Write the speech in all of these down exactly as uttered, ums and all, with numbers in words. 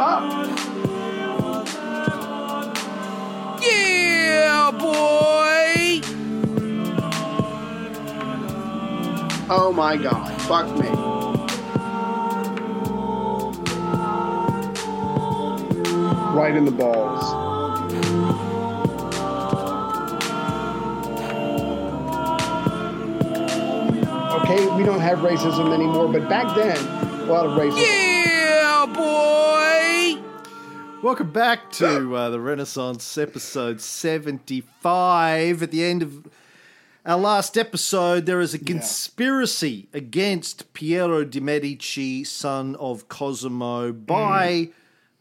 up. Yeah, boy! Oh my God, fuck me. Right in the balls. Okay, we don't have racism anymore, but back then, a lot of racism. Yeah, boy! Welcome back to uh, the Renaissance episode seventy-five. At the end of our last episode, there is a conspiracy yeah. against Piero de Medici, son of Cosimo, by... Mm.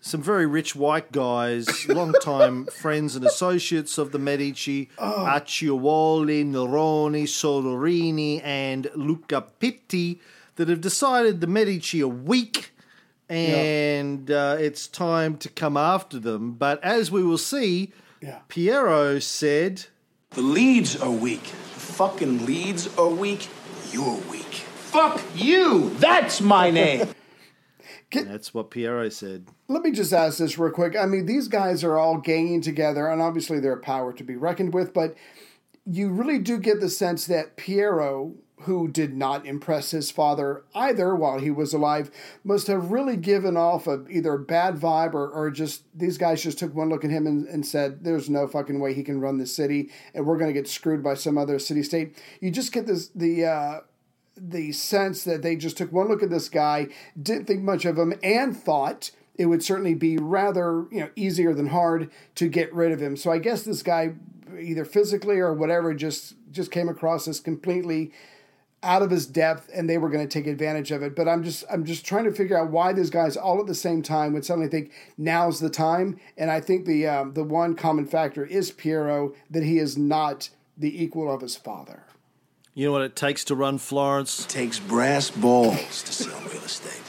Some very rich white guys, long-time friends and associates of the Medici, oh. Acciaioli, Neroni, Soderini, and Luca Pitti, that have decided the Medici are weak and yeah. uh, it's time to come after them. But as we will see, yeah. Piero said... The leads are weak. The fucking leads are weak. You're weak. Fuck you! That's my name! Can, that's what Piero said. Let me just ask this real quick. I mean, these guys are all ganging together, and obviously they're a power to be reckoned with, but you really do get the sense that Piero, who did not impress his father either while he was alive, must have really given off a either bad vibe or, or just these guys just took one look at him and, and said, there's no fucking way he can run this city, and we're going to get screwed by some other city-state. You just get this the... uh the sense that they just took one look at this guy, didn't think much of him, and thought it would certainly be rather, you know, easier than hard to get rid of him. So I guess this guy, either physically or whatever, just, just came across as completely out of his depth, and they were going to take advantage of it. But I'm just, I'm just trying to figure out why these guys all at the same time would suddenly think now's the time. And I think the, um, the one common factor is Piero, that he is not the equal of his father. You know what it takes to run Florence? It takes brass balls to sell real estate.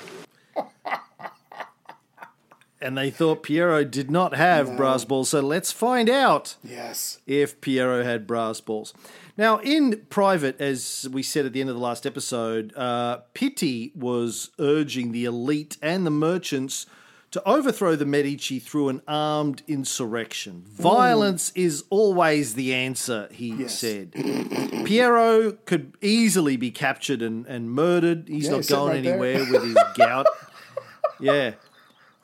And they thought Piero did not have no. brass balls, so let's find out yes. if Piero had brass balls. Now, in private, as we said at the end of the last episode, uh, Pitti was urging the elite and the merchants to overthrow the Medici through an armed insurrection. Violence Ooh. Is always the answer, he yes. said. Piero could easily be captured and, and murdered. He's yeah, not going right anywhere with his gout. Yeah.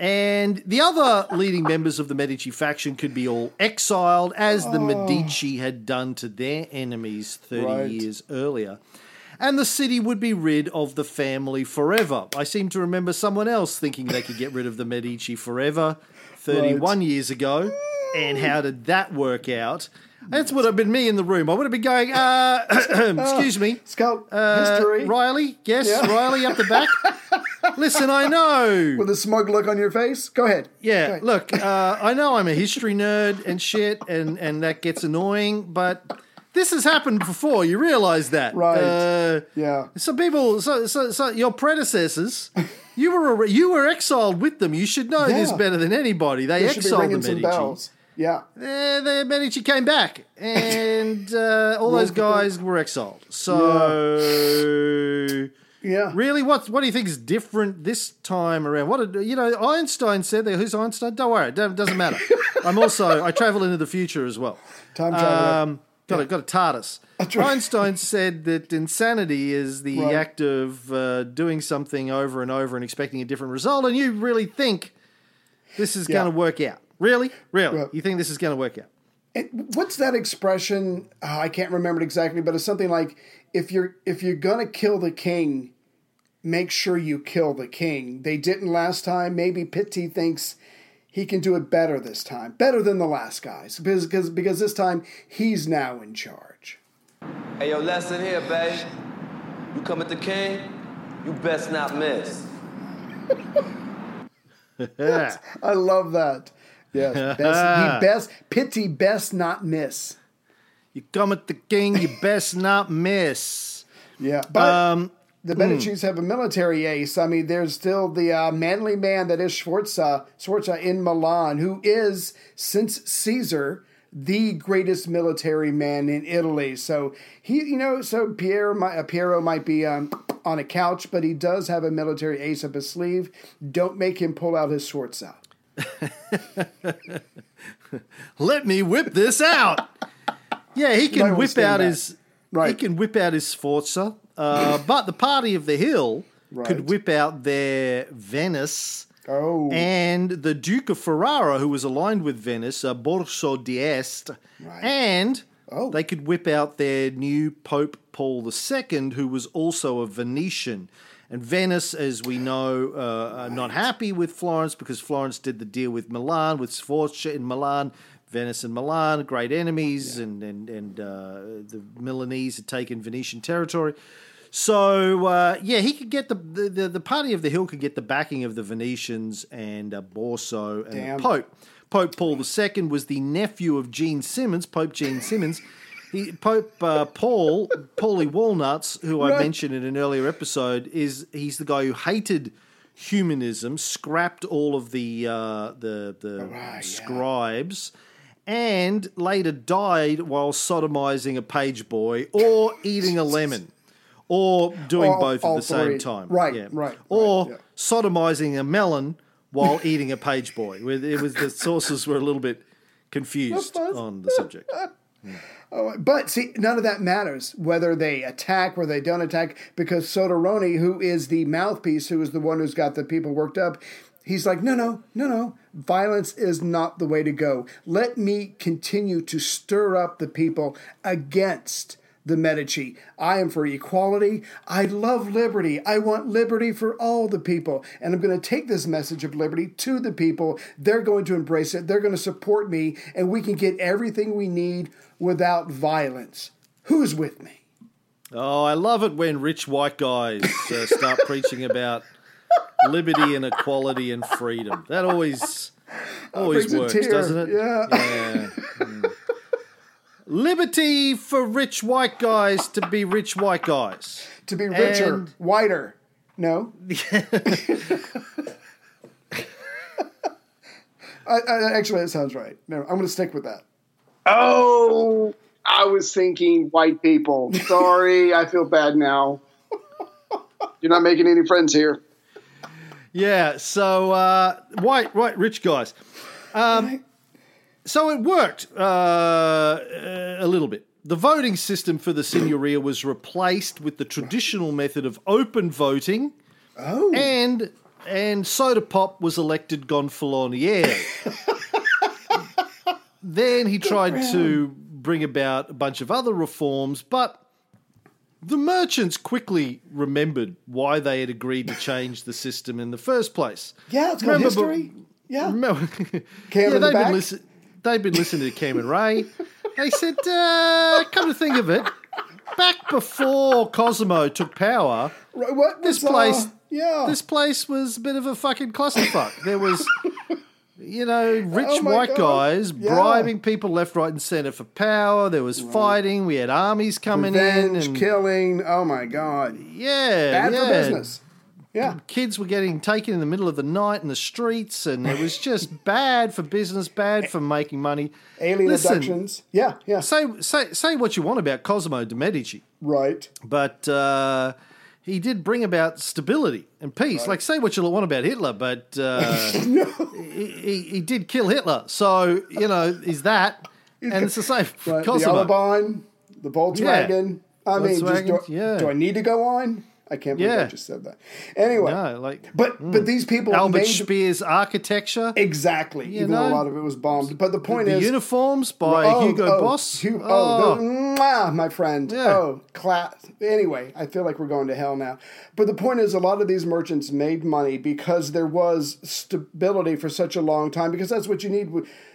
And the other leading members of the Medici faction could be all exiled, as oh. the Medici had done to their enemies thirty right. years earlier. And the city would be rid of the family forever. I seem to remember someone else thinking they could get rid of the Medici forever thirty-one right. years ago. And how did that work out? That's what would have been me in the room. I would have been going, uh, excuse me. Sculpt uh, history. Riley, yes, yeah. Riley up the back. Listen, I know. With a smug look on your face? Go ahead. Yeah, Go ahead. look, uh, I know I'm a history nerd and shit, and, and that gets annoying, but... This has happened before. You realise that, right? Uh, yeah. Some people, so, so, so your predecessors, you were you were exiled with them. You should know yeah. this better than anybody. They, they exiled the Medici. Yeah. Uh, the Medici came back, and uh, all those guys were exiled. So, yeah. Really, what what do you think is different this time around? What did, you know, Einstein said. There, who's Einstein? Don't worry, it doesn't matter. I'm also I travel into the future as well. Time travel. Um, Got yeah. a, got a TARDIS. Right. Einstein said that insanity is the right. act of uh, doing something over and over and expecting a different result, and you really think this is yeah. going to work out. Really? Really? Right. You think this is going to work out? It, what's that expression? Oh, I can't remember it exactly, but it's something like, if you're if you're going to kill the king, make sure you kill the king. They didn't last time. Maybe Pitti thinks... he can do it better this time, better than the last guys, because because this time he's now in charge. Hey, yo, lesson here, babe. You come at the king, you best not miss. I love that. Yes, best, he best, Pitti best not miss. You come at the king, you best not miss. Yeah, but... Um, the Medicis mm. have a military ace. I mean, there's still the uh, manly man that is Sforza, Sforza in Milan, who is, since Caesar, the greatest military man in Italy. So he, you know, so Pierre, uh, Piero might be um, on a couch, but he does have a military ace up his sleeve. Don't make him pull out his Sforza. Let me whip this out. Yeah, he can no whip out that. his right. He can whip out his Sforza, uh, but the party of the hill right. could whip out their Venice. Oh, and the Duke of Ferrara, who was aligned with Venice, uh, Borso d'Este, right. and oh. they could whip out their new Pope Paul the Second, who was also a Venetian. And Venice, as we know, uh, right. are not happy with Florence because Florence did the deal with Milan, with Sforza in Milan. Venice and Milan, great enemies, yeah. and, and, and uh, the Milanese had taken Venetian territory. So, uh, yeah, he could get the, the, the party of the hill could get the backing of the Venetians and uh, Borso and Damn. the Pope. Pope Paul the Second was the nephew of Gene Simmons, Pope Gene Simmons. He, Pope uh, Paul, Paulie Walnuts, who I right. mentioned in an earlier episode, is he's the guy who hated humanism, scrapped all of the uh, the, the right, scribes, yeah. and later died while sodomizing a page boy or eating a lemon. Or doing all, both at the same time. Right, yeah. right. Or right, yeah. sodomizing a melon while eating a page boy. It was the sources were a little bit confused on the subject. Yeah. Oh, but see, none of that matters, whether they attack or they don't attack, because Soderini, who is the mouthpiece, who is the one who's got the people worked up, he's like, no, no, no, no. Violence is not the way to go. Let me continue to stir up the people against the Medici. I am for equality. I love liberty. I want liberty for all the people. And I'm going to take this message of liberty to the people. They're going to embrace it. They're going to support me. And we can get everything we need without violence. Who's with me? Oh, I love it when rich white guys uh, start preaching about liberty and equality and freedom. That always, always uh, works, doesn't it? Yeah. yeah. Mm. Liberty for rich white guys to be rich white guys. To be richer, and... whiter. No? I, I, actually, that sounds right. No, I'm going to stick with that. Oh, I was thinking white people. Sorry, I feel bad now. You're not making any friends here. Yeah, so uh, white, white, rich guys. Um right. So it worked uh, a little bit. The voting system for the Signoria was replaced with the traditional method of open voting. Oh. And and Soda Pop was elected gonfaloniere. Then he tried to bring about a bunch of other reforms, but the merchants quickly remembered why they had agreed to change the system in the first place. Yeah, it's got history. But, yeah. Remember, yeah, they've the been listening. They'd been listening to Cameron Ray. They said, uh, come to think of it, back before Cosimo took power, right, what this place, yeah. this place was a bit of a fucking clusterfuck. There was, you know, rich oh white God. guys yeah. bribing people left, right, and centre for power. There was right. fighting. We had armies coming Revenge, in. And killing. Oh, my God. Yeah. Bad yeah. for business. Yeah. Kids were getting taken in the middle of the night in the streets, and it was just bad for business, bad for making money. Alien Listen, abductions. Yeah, yeah. Say, say, say what you want about Cosimo de' Medici. Right. But uh, he did bring about stability and peace. Right. Like, say what you want about Hitler, but uh, no. he, he, he did kill Hitler. So, you know, is that. And it's the same for right, Cosimo. The Autobahn, the Volkswagen. Yeah. I mean, Volkswagen, just do, yeah. do I need to go on? I can't believe yeah. I just said that. Anyway, no, like, but mm. but these people Albert made... Speer's architecture, exactly. You even know, though a lot of it was bombed, but the point the, the is uniforms by oh, Hugo oh, Boss. Hu- oh, oh. Mwah, my friend. Yeah. Oh, class. Anyway, I feel like we're going to hell now. But the point is, a lot of these merchants made money because there was stability for such a long time. Because that's what you need.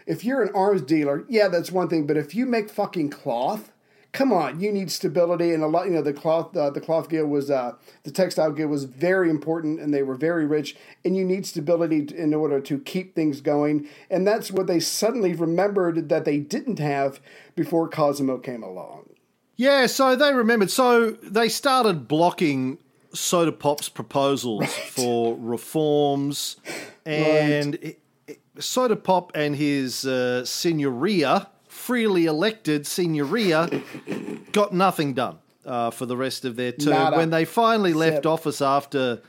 If you're an arms dealer, yeah, that's one thing. But if you make fucking cloth. Come on, you need stability, and a lot. You know, the cloth, uh, the cloth guild was, uh, the textile guild was very important, and they were very rich. And you need stability in order to keep things going, and that's what they suddenly remembered that they didn't have before Cosimo came along. Yeah, so they remembered. So they started blocking Soda Pop's proposals right. for reforms, and right. Soda Pop and his uh, Signoria. Freely elected Signoria got nothing done. uh, for the rest of their term. Nada. When they finally left Seven. office after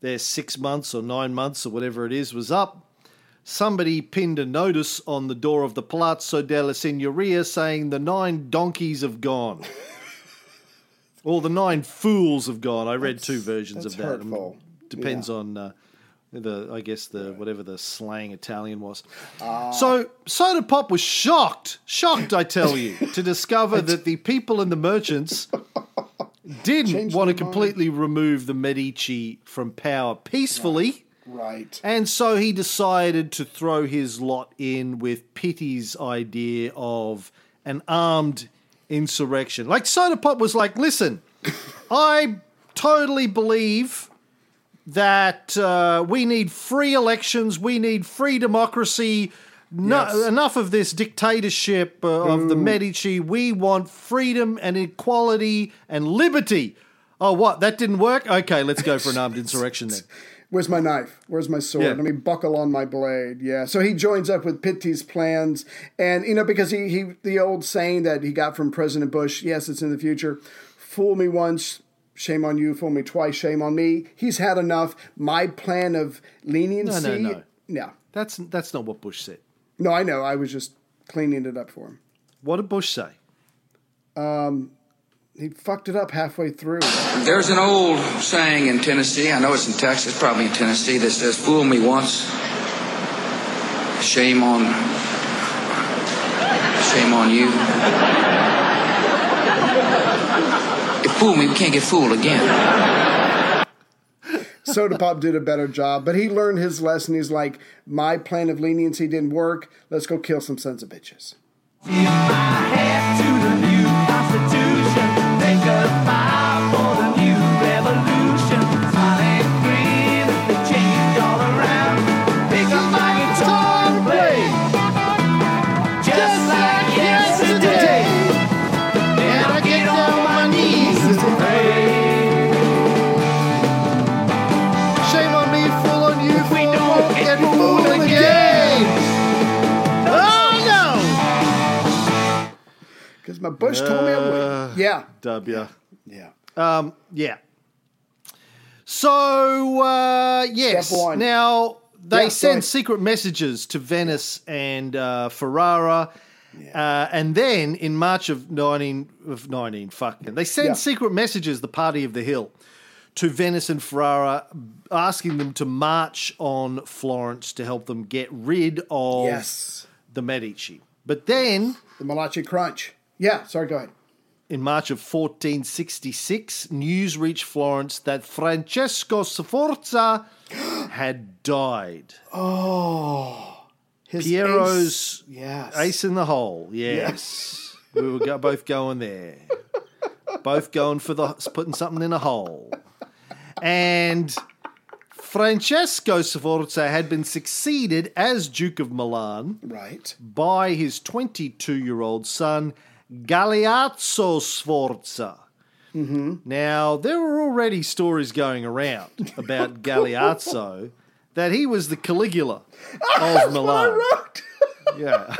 their six months or nine months or whatever it is was up, somebody pinned a notice on the door of the Palazzo della Signoria saying the nine donkeys have gone. Or the nine fools have gone. I read that's, two versions of that. Hurtful. Depends yeah. on... Uh, The, I guess the whatever the slang Italian was. Uh, so Soda Pop was shocked, shocked I tell you, to discover that the people and the merchants didn't want to completely mind. remove the Medici from power peacefully. Right. right. And so he decided to throw his lot in with Pitti's idea of an armed insurrection. Like Soda Pop was like, listen, I totally believe... that uh, we need free elections, we need free democracy, no, yes. enough of this dictatorship uh, of the Medici. We want freedom and equality and liberty. Oh, what? That didn't work? Okay, let's go for an armed insurrection then. Where's my knife? Where's my sword? Yeah. Let me buckle on my blade. Yeah. So he joins up with Pitti's plans. And, you know, because he, he the old saying that he got from President Bush, yes, it's in the future, fool me once, shame on you, fool me twice, shame on me. He's had enough. My plan of leniency. No, no, no. No. That's, that's not what Bush said. No, I know. I was just cleaning it up for him. What did Bush say? Um, he fucked it up halfway through. There's an old saying in Tennessee. I know it's in Texas, probably in Tennessee, that says, fool me once, shame on, shame on you. Fool me, we can't get fooled again. Soda Pop did a better job, but he learned his lesson. He's like, my plan of leniency didn't work. Let's go kill some sons of bitches. If I have to the new Constitution, they could file for the new revolution. Find green if they change all around. Pick up my guitar and play. Just, Just like yesterday. yesterday. And I get on my knees. Shame on me, fool on you, if we don't get fooled again. Oh no! Because my Bush uh, told me I would. Yeah. W. Yeah. Um. Yeah. So uh, yes. Now they yeah, send secret messages to Venice and uh, Ferrara. Yeah. Uh, and then in March of nineteen, of nineteen fucking, they send yeah. secret messages, the Party of the Hill, to Venice and Ferrara, asking them to march on Florence to help them get rid of yes. the Medici. But then... the Malachi Crunch. Yeah, sorry, go ahead. In March of fourteen sixty-six, news reached Florence that Francesco Sforza had died. Oh... His Piero's ace, yes. ace in the hole, yes. yes. We were go- both going there. Both going for the putting something in a hole. And Francesco Sforza had been succeeded as Duke of Milan right. by his twenty-two-year-old son, Galeazzo Sforza. Mm-hmm. Now, there were already stories going around about Galeazzo. That he was the Caligula of Milan. Yeah.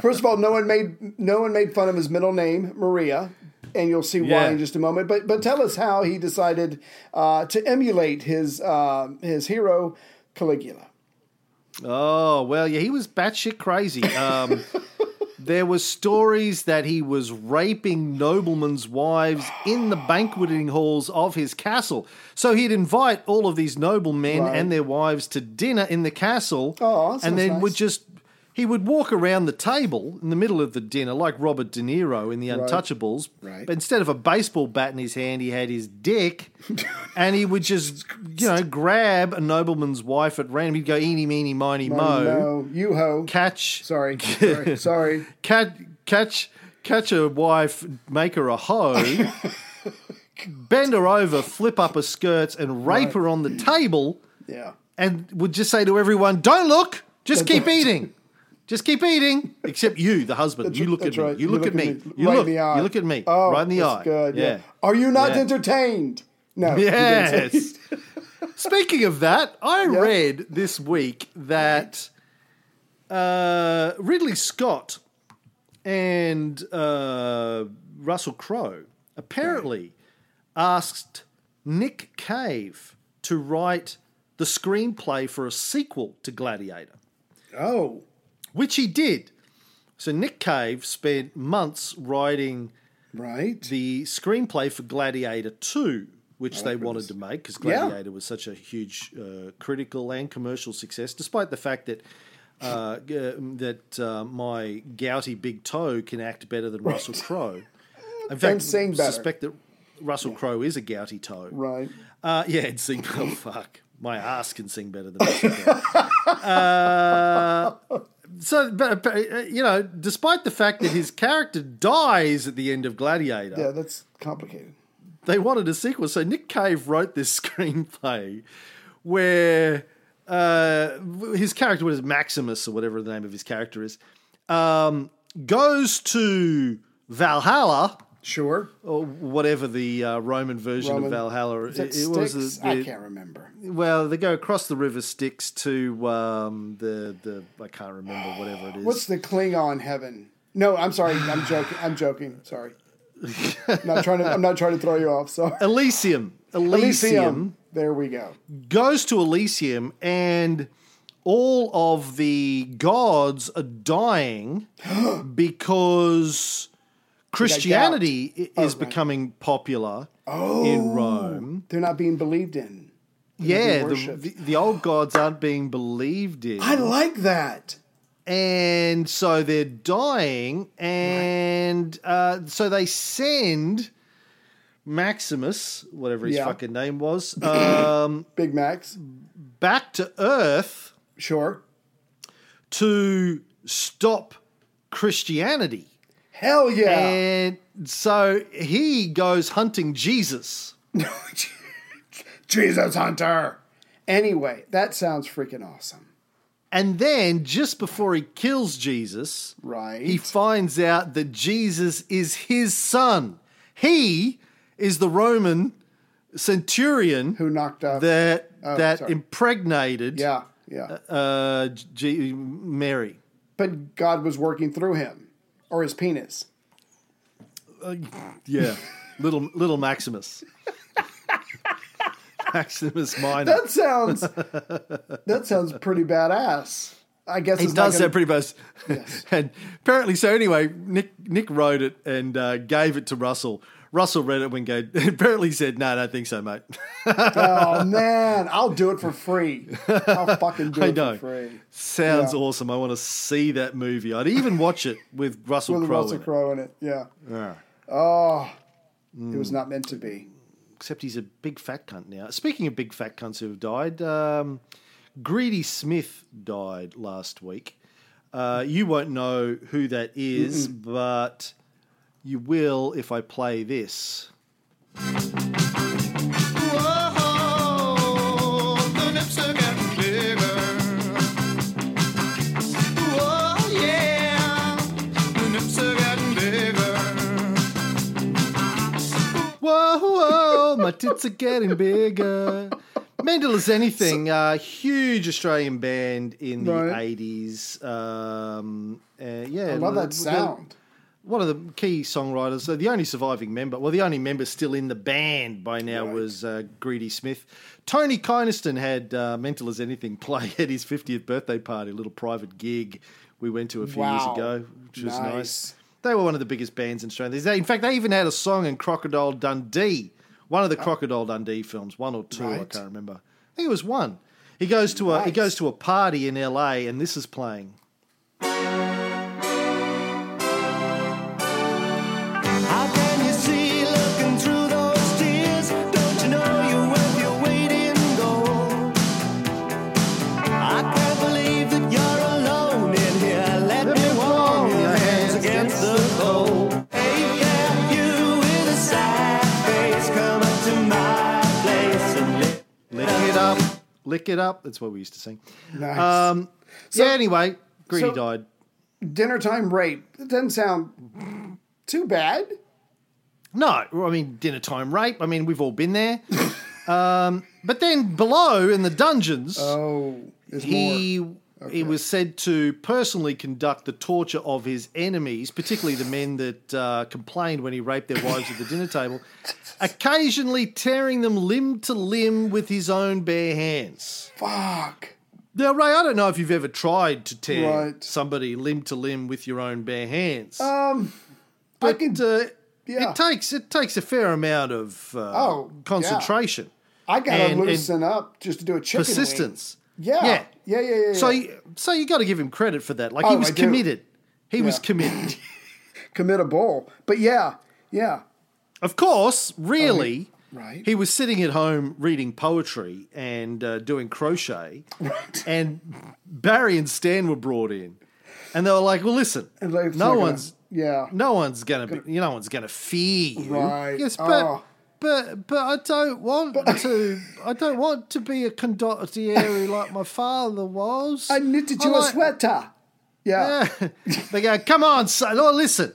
First of all, no one made no one made fun of his middle name, Maria, and you'll see yeah. why in just a moment. But but tell us how he decided uh, to emulate his uh, his hero, Caligula. Oh well, yeah, he was batshit crazy. Um, there were stories that he was raping noblemen's wives in the banqueting halls of his castle. So he'd invite all of these noblemen right. and their wives to dinner in the castle. Oh, that sounds and then nice. would just he would walk around the table in the middle of the dinner like Robert De Niro in The Untouchables. Right. Right. But instead of a baseball bat in his hand, he had his dick, and he would just you know grab a nobleman's wife at random. He'd go eeny, meeny, miny, mo, mo. No, you ho. Catch. Sorry, sorry, sorry. Catch, catch, catch a wife, make her a hoe, bend her over, flip up her skirts, and rape right. her on the table. Yeah, and would just say to everyone, "Don't look, just don't keep don't. eating." Just keep eating, except you, the husband. That's, you look at me. Right. You, you look, look at me. me. You right look. In the eye. You look at me. Oh, right in the that's eye. Good. Yeah. yeah. Are you not yeah. entertained? No. Yes. Speaking of that, I yeah. read this week that uh, Ridley Scott and uh, Russell Crowe apparently right. asked Nick Cave to write the screenplay for a sequel to Gladiator. Oh. Which he did. So Nick Cave spent months writing right. the screenplay for Gladiator two, which oh, they goodness. wanted to make because Gladiator yeah. was such a huge uh, critical and commercial success, despite the fact that uh, uh, that uh, my gouty big toe can act better than right. Russell Crowe. In fact, I suspect that Russell yeah. Crowe is a gouty toe. Right. Uh, yeah, and sing, oh, fuck. My ass can sing better than Russell Crowe. uh, so, but, but, you know, despite the fact that his character dies at the end of Gladiator. Yeah, that's complicated. They wanted a sequel. So Nick Cave wrote this screenplay where uh, his character, what is Maximus or whatever the name of his character is, um, goes to Valhalla. Sure. Or whatever the uh, Roman version Roman, of Valhalla. Is it it was a, the, I can't remember. Well, they go across the river Styx to um, the, the, I can't remember whatever it is. What's the Klingon heaven? No, I'm sorry. I'm joking. I'm joking. Sorry. I'm not trying to, I'm not trying to throw you off. Sorry. Elysium. Elysium. Elysium. There we go. Goes to Elysium and all of the gods are dying because... Christianity is oh, right. becoming popular oh, in Rome. They're not being believed in. They're yeah, the, the, the old gods aren't being believed in. I like that. And so they're dying, and right. uh, so they send Maximus, whatever his yeah. fucking name was, um, Big Max, back to Earth. Sure. To stop Christianity. Hell yeah. And so he goes hunting Jesus. Jesus Hunter. Anyway, that sounds freaking awesome. And then just before he kills Jesus, right. he finds out that Jesus is his son. He is the Roman centurion who knocked up that oh, that sorry. impregnated yeah, yeah. Uh, G- Mary. But God was working through him. Or his penis. Uh, yeah. little little Maximus. Maximus Minor. That sounds that sounds pretty badass. I guess it does sound pretty badass. Yes. And apparently, so anyway, Nick Nick wrote it and uh, gave it to Russell. Russell read it when gave, apparently said, no, I don't think so, mate. Oh, man. I'll do it for free. I'll fucking do I it know. for free. Sounds yeah. awesome. I want to see that movie. I'd even watch it with Russell Crowe Russell Crowe in it. Yeah. yeah. Oh, mm. It was not meant to be. Except he's a big fat cunt now. Speaking of big fat cunts who have died, um, Greedy Smith died last week. Uh, you won't know who that is, Mm-mm. but... You will if I play this. Whoa, the nips are getting bigger. Whoa, yeah, the nips are getting bigger. Whoa, whoa, my tits are getting bigger. Mendel Is Anything, uh, huge Australian band in the right. eighties. Um, uh, yeah, I love that sound. One of the key songwriters, so the only surviving member, well, the only member still in the band by now right. was uh, Greedy Smith. Tony Kynaston had uh, Mental As Anything play at his fiftieth birthday party, a little private gig we went to a few wow. years ago, which was nice. nice. They were one of the biggest bands in Australia. They, in fact, they even had a song in Crocodile Dundee, one of the oh. Crocodile Dundee films, one or two, right. I can't remember. I think it was one. He goes to nice. a he goes to a party in L A and this is playing. Lick it up. That's what we used to sing. Nice. Um, so, yeah, anyway, Greedy so died. Dinner time rape. It doesn't sound too bad. No, I mean, dinner time rape. I mean, we've all been there. um, but then below in the dungeons, oh, he more. Okay. He was said to personally conduct the torture of his enemies, particularly the men that uh, complained when he raped their wives at the dinner table, occasionally tearing them limb to limb with his own bare hands. Fuck. Now, Ray, I don't know if you've ever tried to tear right. somebody limb to limb with your own bare hands. Um, but I can, uh, yeah. it takes it takes a fair amount of uh, oh, concentration. Yeah. I gotta and, loosen and up just to do a chicken persistence. Wing. Yeah. yeah, yeah, yeah, yeah. So, you, so you got to give him credit for that. Like oh, he was I committed. Do. He yeah. was committed. Committable, but yeah, yeah. Of course, really. Oh, right. He was sitting at home reading poetry and uh, doing crochet, right. and Barry and Stan were brought in, and they were like, "Well, listen, like, no one's, gonna, yeah, no one's gonna, gonna be, you know, no one's gonna fear you, right? Yes, but, oh. but, but I don't want but, to, I don't want to be a condottiere like my father was. I knitted you like, a sweater, yeah. yeah. They go, come on, son, oh, listen."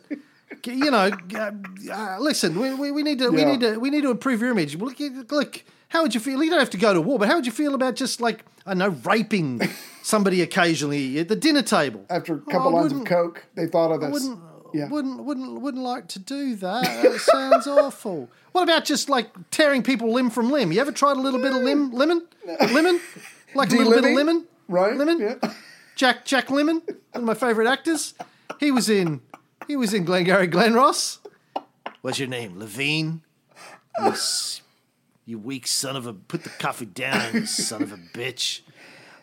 You know, uh, uh, listen. We, we we need to yeah. we need to we need to improve your image. Look, look. How would you feel? You don't have to go to war, but how would you feel about just like I don't know, raping somebody occasionally at the dinner table? After a couple oh, lines of coke, they thought of this. I wouldn't, yeah. wouldn't wouldn't wouldn't like to do that. That sounds awful. What about just like tearing people limb from limb? You ever tried a little bit of limb lemon lemon like D a little Lemmy? Bit of lemon right lemon? Yeah. Jack Jack Lemmon, one of my favourite actors. He was in. He was in Glengarry Glen Ross. What's your name? Levine? You, you weak son of a... Put the coffee down, you son of a bitch.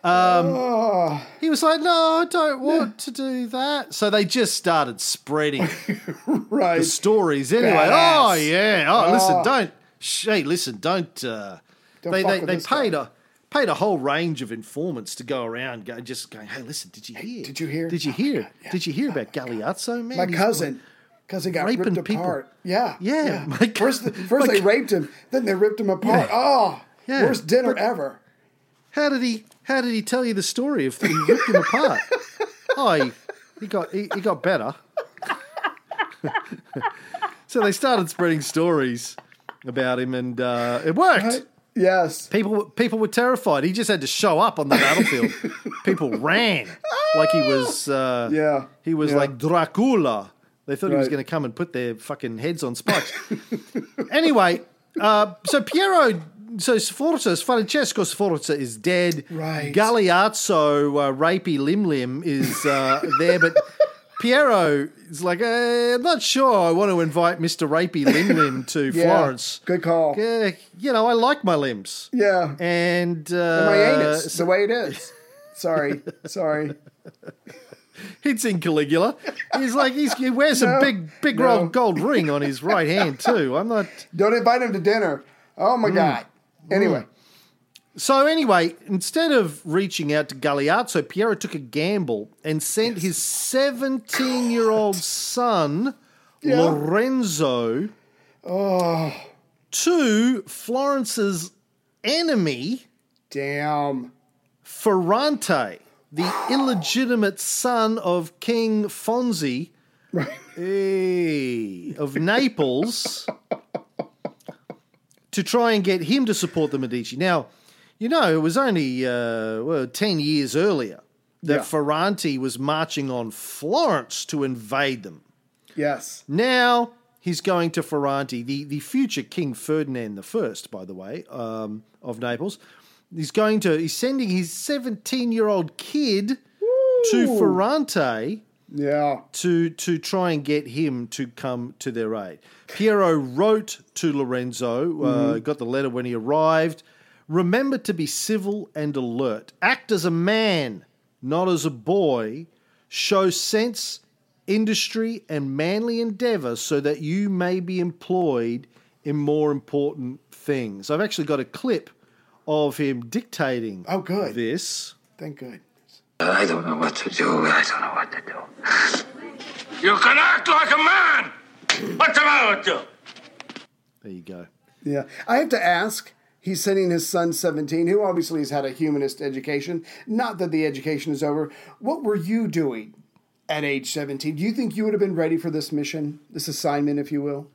Um, oh. He was like, no, I don't want to do that. So they just started spreading right. the stories anyway. Yes. Oh, yeah. Oh, oh, listen, don't... Hey, listen, don't... Uh, don't they they, they paid guy. a... Paid a whole range of informants to go around go, just going, hey, listen, did you hear? Hey, did you hear? Did you hear? Oh, yeah. Did you hear about oh, Galeazzo, man? My He's cousin. Cousin got ripped people. apart. Yeah. Yeah. yeah. First, the, first they raped him, then they ripped him apart. Yeah. Oh, yeah. Worst dinner but ever. How did he How did he tell you the story if he ripped him apart? Oh, he, he, got, he, he got better. So they started spreading stories about him, and uh, it worked. Right. Yes. People people were terrified. He just had to show up on the battlefield. People ran like he was uh, yeah. he was yeah. like Dracula. They thought right. he was going to come and put their fucking heads on spikes. Anyway, uh, so Piero, so Sforza, Francesco Sforza is dead. Right. Galeazzo, uh, rapey lim lim is uh, there, but Piero is like, eh, I'm not sure I want to invite Mister Rapey Lim Lim to yeah, Florence. Good call. Uh, you know, I like my limbs. Yeah. And, uh, and my anus, so- the way it is. Sorry. Sorry. It's in Caligula. He's like, he's, he wears no, a big, big no. gold ring on his right hand, too. I'm not. Don't invite him to dinner. Oh, my mm. God. Anyway. Mm. So anyway, instead of reaching out to Galeazzo, Piero took a gamble and sent yes. his seventeen-year-old son, yeah. Lorenzo, oh. to Florence's enemy, damn, Ferrante, the illegitimate son of King Fonzi right. eh, of Naples, to try and get him to support the Medici. Now, you know, it was only uh, well, ten years earlier that yeah. Ferrante was marching on Florence to invade them. Yes. Now he's going to Ferrante, the, the future King Ferdinand the First, by the way, um, of Naples. He's going to, he's sending his seventeen-year-old kid Woo. to Ferrante yeah. to, to try and get him to come to their aid. Piero wrote to Lorenzo, mm-hmm. uh, got the letter when he arrived. Remember to be civil and alert. Act as a man, not as a boy. Show sense, industry, and manly endeavor so that you may be employed in more important things. I've actually got a clip of him dictating oh, good. this. Thank goodness. I don't know what to do. I don't know what to do. You can act like a man. What's the matter with you? There you go. Yeah. I have to ask. He's sending his son, seventeen, who obviously has had a humanist education. Not that the education is over. What were you doing at age seventeen? Do you think you would have been ready for this mission, this assignment, if you will?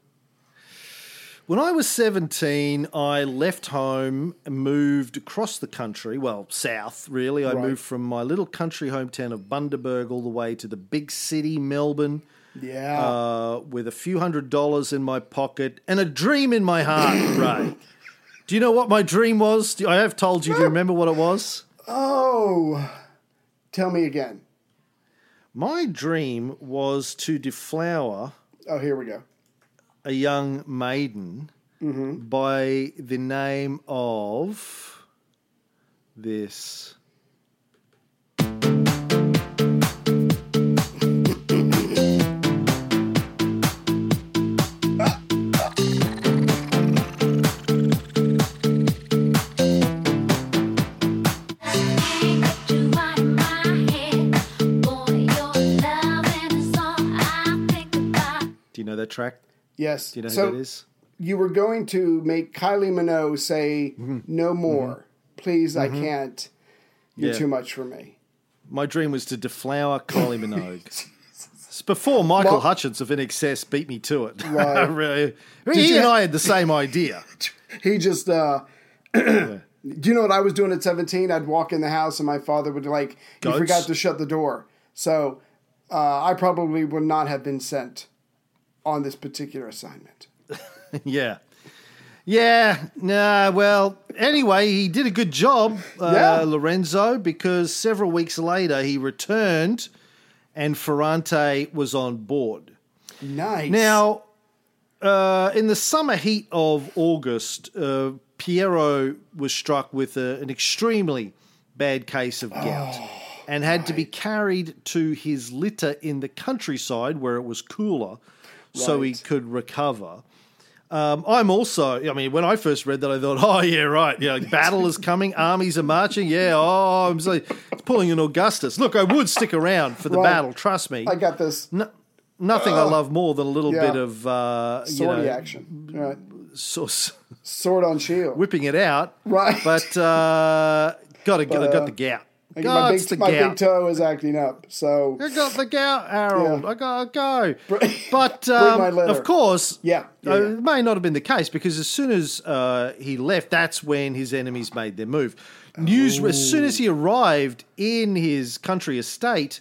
When I was seventeen, I left home, moved across the country, well, south, really. I right. moved from my little country hometown of Bundaberg all the way to the big city, Melbourne, yeah, uh, with a few hundred dollars in my pocket and a dream in my heart, Ray. Do you know what my dream was? I have told you. Do you remember what it was? Oh, tell me again. My dream was to deflower... Oh, here we go. A young maiden mm-hmm. by the name of this. Do you know that track? Yes. Do you know who so that is? You were going to make Kylie Minogue say, mm-hmm. no more. Mm-hmm. Please, mm-hmm. I can't. You're yeah. too much for me. My dream was to deflower Kylie Minogue. It's before Michael well, Hutchence of In Excess beat me to it. Right. Really. He you, and I had the same idea. He just, uh, yeah. Do you know what I was doing at seventeen? I'd walk in the house and my father would like, Goats? You forgot to shut the door. So uh, I probably would not have been sent on this particular assignment. yeah. Yeah. Nah, well, anyway, he did a good job, uh, yeah. Lorenzo, because several weeks later he returned and Ferrante was on board. Nice. Now, uh, in the summer heat of August, uh, Piero was struck with a, an extremely bad case of gout oh, and had right. to be carried to his litter in the countryside where it was cooler. Right. So he could recover. Um, I'm also, I mean, when I first read that, I thought, oh, yeah, right. Yeah, battle is coming. Armies are marching. Yeah, oh, I'm so, it's pulling an Augustus. Look, I would stick around for the right. battle. Trust me. I got this. No, nothing uh, I love more than a little yeah. bit of, uh, Swordy you know, action. Right. So, Sword on shield. Whipping it out. Right. But uh, got to, but, uh, got the gout. God, my big, the my big toe is acting up, so I got the gout, Harold. Yeah. I gotta go. But um, of course, yeah, yeah, uh, yeah. it may not have been the case because as soon as uh, he left, that's when his enemies made their move. News Ooh. As soon as he arrived in his country estate,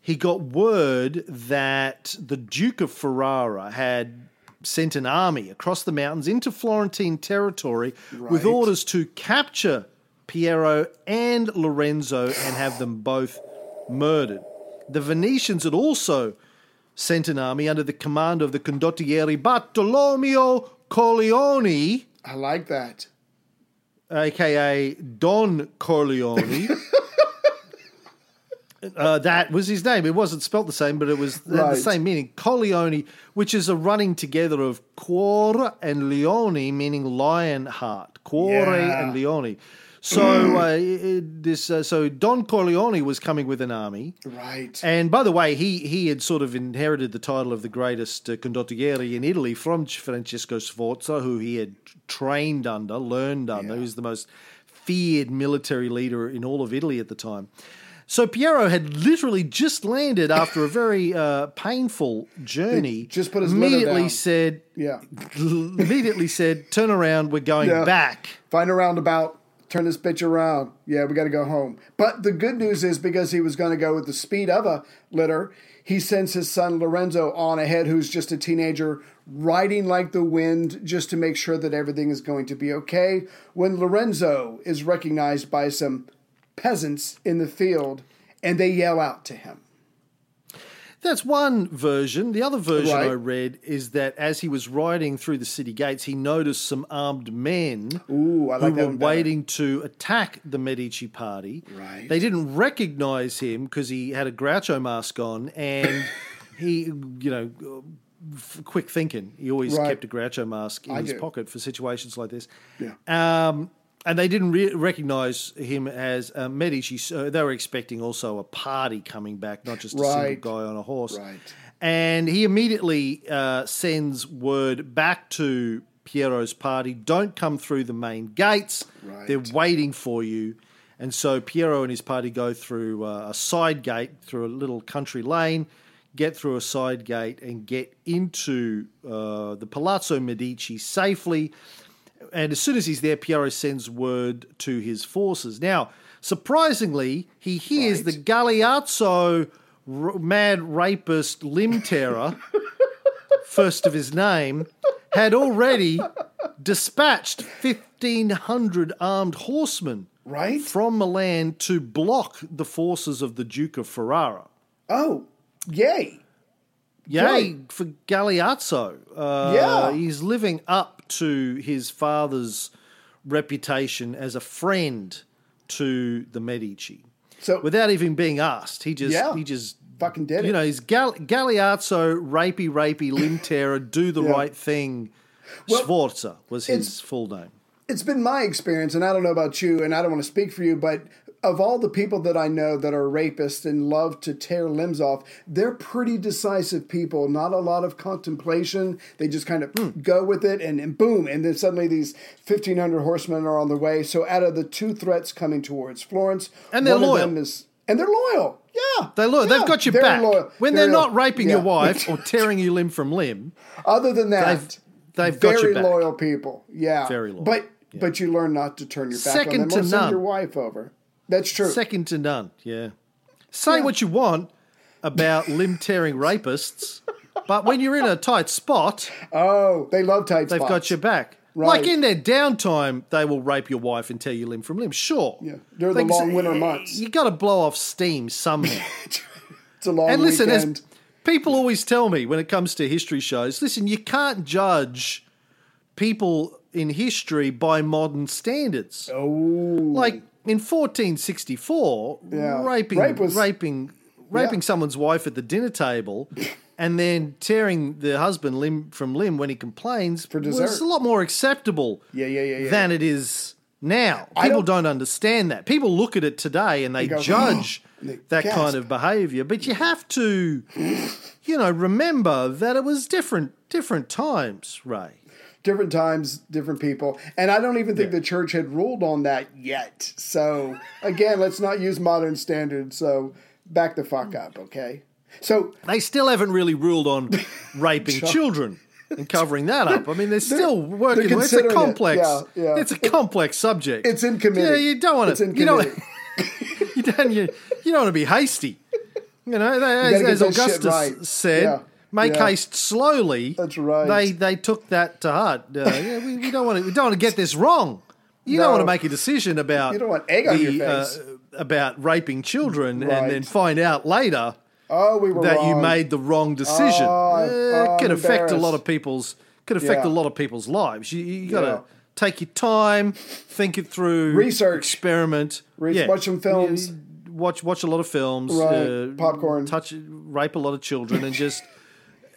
he got word that the Duke of Ferrara had sent an army across the mountains into Florentine territory right. with orders to capture Piero and Lorenzo and have them both murdered. The Venetians had also sent an army under the command of the condottiere Bartolomeo Colleoni. I like that. A K A Don Corleone. uh, that was his name. It wasn't spelt the same, but it was right. the same meaning. Colleoni, which is a running together of cuore and leone, meaning lion heart. Cuore yeah. and leone. So uh, this, uh, so Don Corleone was coming with an army, right? And by the way, he he had sort of inherited the title of the greatest uh, condottiere in Italy from Francesco Sforza, who he had trained under, learned under. Yeah. He was the most feared military leader in all of Italy at the time. So Piero had literally just landed after a very uh, painful journey. They just put his immediately down. said, yeah, immediately said, turn around, we're going yeah. back. Find a roundabout. Turn this bitch around. Yeah, we got to go home. But the good news is because he was going to go with the speed of a litter, he sends his son Lorenzo on ahead, who's just a teenager, riding like the wind just to make sure that everything is going to be okay. When Lorenzo is recognized by some peasants in the field, and they yell out to him. That's one version. The other version right. I read is that as he was riding through the city gates, he noticed some armed men Ooh, I like who that were waiting to attack the Medici party. Right. They didn't recognize him because he had a Groucho mask on and he, you know, quick thinking. He always right. kept a Groucho mask in I his do. pocket for situations like this. Yeah. Um, and they didn't re- recognize him as a Medici. So they were expecting also a party coming back, not just a right. single guy on a horse. Right. And he immediately uh, sends word back to Piero's party, don't come through the main gates. Right. They're waiting for you. And so Piero and his party go through uh, a side gate, through a little country lane, get through a side gate and get into uh, the Palazzo Medici safely. And as soon as he's there, Piero sends word to his forces. Now, surprisingly, he hears right. the Galeazzo r- mad rapist limb terror, first of his name, had already dispatched fifteen hundred armed horsemen right? from Milan to block the forces of the Duke of Ferrara. Oh, yay. Yay Good. For Galeazzo. Uh, yeah. He's living up to his father's reputation as a friend to the Medici. So without even being asked, he just... Yeah. He just fucking did it. You know, he's Gal- Galeazzo, rapey, rapey, limb terror, do the yeah. right thing. Well, Sforza was his full name. It's been my experience, and I don't know about you, and I don't want to speak for you, but of all the people that I know that are rapists and love to tear limbs off, they're pretty decisive people. Not a lot of contemplation. They just kind of mm. go with it, and, and boom, and then suddenly these fifteen hundred horsemen are on the way. So out of the two threats coming towards Florence, and they're one loyal. Of them is... And they're loyal. Yeah. They're loyal. Yeah, they've got your back. Loyal. When they're, they're not raping yeah. your wife or tearing you limb from limb. Other than that, they've, they've got your back. Very loyal people. Yeah. Very loyal. But yeah. but you learn not to turn your back Second on them. Second to none. Send your wife over. That's true. Second to none. Yeah. Say yeah. what you want about limb tearing rapists, but when you're in a tight spot. Oh, they love tight they've spots. They've got your back. Right. Like in their downtime, they will rape your wife and tear you limb from limb. Sure, yeah, during the long winter months, you got to blow off steam somehow. It's a long and listen, weekend. As people always tell me when it comes to history shows, listen, you can't judge people in history by modern standards. Oh, like in fourteen sixty-four, yeah. raping, Rape was, raping, raping yeah. someone's wife at the dinner table. And then tearing the husband limb from limb when he complains for dessert. Well, it's a lot more acceptable yeah, yeah, yeah, yeah. than it is now. I People don't, don't understand that. People look at it today and they, they go, judge oh, they that gasp. Kind of behaviour. But you have to, you know, remember that it was different, different times, Ray. Different times, different people. And I don't even think yeah. the church had ruled on that yet. So, again, let's not use modern standards. So back the fuck up, okay? So they still haven't really ruled on raping children and covering that up. I mean, they're still they're, working. They're it's a complex. It. Yeah, yeah. It's a it, complex subject. It's in committee. Yeah, you don't want to. You don't. you don't. You, you don't want to be hasty. You know, they, you as, as Augustus right. said, yeah. make yeah. haste slowly. That's right. They they took that to heart. Uh, yeah, we, we don't want to. We don't want to get this wrong. You no. don't want to make a decision about. You don't want egg the, on your face uh, about raping children right. and then find out later. Oh, we were that wrong. You made the wrong decision. Oh, it oh, could affect a lot of people's could affect yeah. a lot of people's lives. You, you got to yeah. take your time, think it through, research, experiment, Re- yeah. watch some films, watch watch a lot of films, right. uh, popcorn, touch, rape a lot of children, and just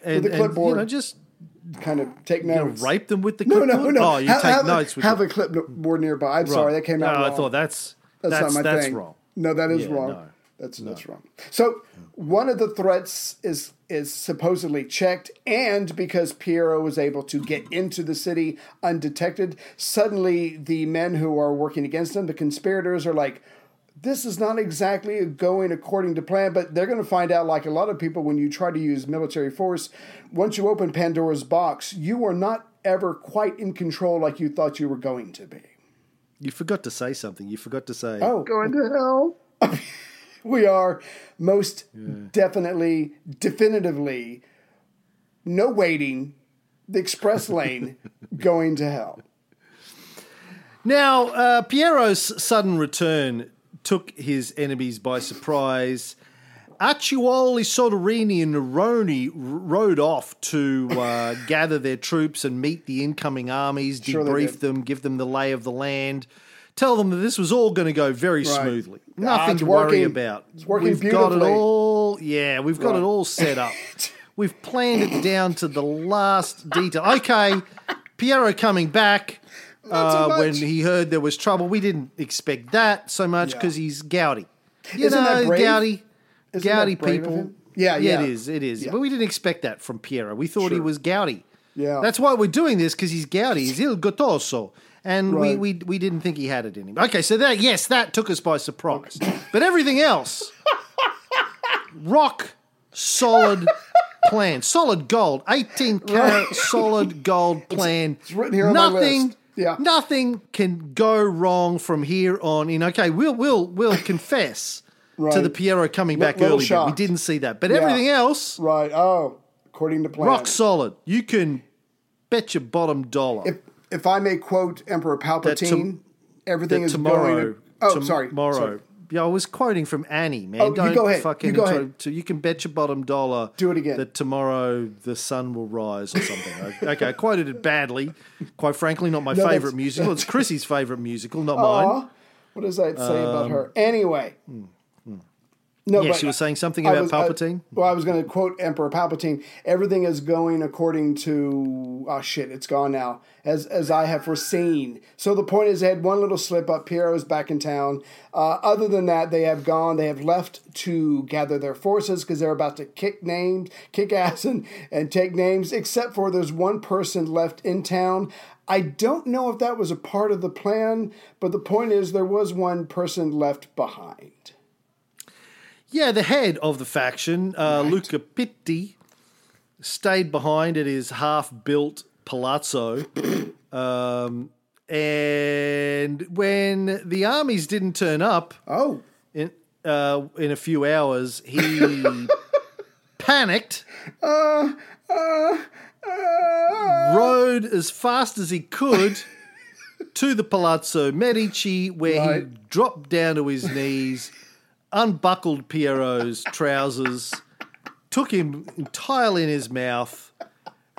and, with a clipboard, and, you know, just kind of take notes, you know, rape them with the no, clipboard. No, no, oh, you have, take have notes. A, with have it. A clipboard nearby. I'm right. sorry, that came out. No, wrong. I thought that's that's, that's not my that's thing. Wrong. No, that is yeah, wrong. No. That's no. that's wrong. So one of the threats is is supposedly checked, and because Piero was able to get into the city undetected, suddenly the men who are working against him, the conspirators, are like, this is not exactly going according to plan, but they're going to find out, like a lot of people, when you try to use military force, once you open Pandora's box, you are not ever quite in control like you thought you were going to be. You forgot to say something. You forgot to say, oh, going to hell. We are most yeah. definitely, definitively, no waiting, the express lane, going to hell. Now, uh, Piero's sudden return took his enemies by surprise. Acciaioli, Soderini, and Neroni rode off to uh, gather their troops and meet the incoming armies, debrief sure them, give them the lay of the land. Tell them that this was all going to go very right. smoothly. Nothing ah, to working, worry about. It's working we've beautifully. We've got it all. Yeah, we've got right. it all set up. We've planned it down to the last detail. Okay, Piero coming back uh, so when he heard there was trouble. We didn't expect that so much because yeah. he's gouty. You Isn't know, that brave? Gouty, Isn't gouty that brave people. Yeah, yeah, yeah, it is. It is. Yeah. But we didn't expect that from Piero. We thought sure. he was gouty. Yeah, that's why we're doing this, because he's gouty. He's il gottoso. And right. we, we we didn't think he had it in him. Okay, so that yes, that took us by surprise. But everything else, rock solid plan. Solid gold. eighteen karat right. solid gold plan. It's written here Nothing, on my list. Yeah. Nothing can go wrong from here on in. Okay, we'll we'll we'll confess right. to the Piero coming back L- early. We didn't see that. But yeah. everything else. Right. Oh, according to plan. Rock solid. You can bet your bottom dollar. If if I may quote Emperor Palpatine, to, everything is tomorrow, going to, Oh, to- sorry. Tomorrow. Sorry. Yeah, I was quoting from Annie, man. Oh, Don't you go ahead. Fucking you, go ahead. To, to, you can bet your bottom dollar Do it again. that tomorrow the sun will rise or something. Okay, I quoted it badly. Quite frankly, not my no, favourite musical. It's Chrissy's favourite musical, not Aww. mine. What does that say um, about her? Anyway. Mm, mm. No, yeah, but she was saying something I about was, Palpatine? I, well, I was going to quote Emperor Palpatine. Everything is going according to... Oh, shit, it's gone now. As as I have foreseen. So the point is they had one little slip up. Piero is back in town. Uh, other than that, they have gone. They have left to gather their forces because they're about to kick names, kick ass and, and take names, except for there's one person left in town. I don't know if that was a part of the plan, but the point is there was one person left behind. Yeah, the head of the faction, uh, right. Luca Pitti, stayed behind at his half-built palazzo. um, and when the armies didn't turn up oh. in uh, in a few hours, he panicked, uh, uh, uh, rode as fast as he could to the Palazzo Medici, where right. he dropped down to his knees, unbuckled Piero's trousers, took him entirely in his mouth,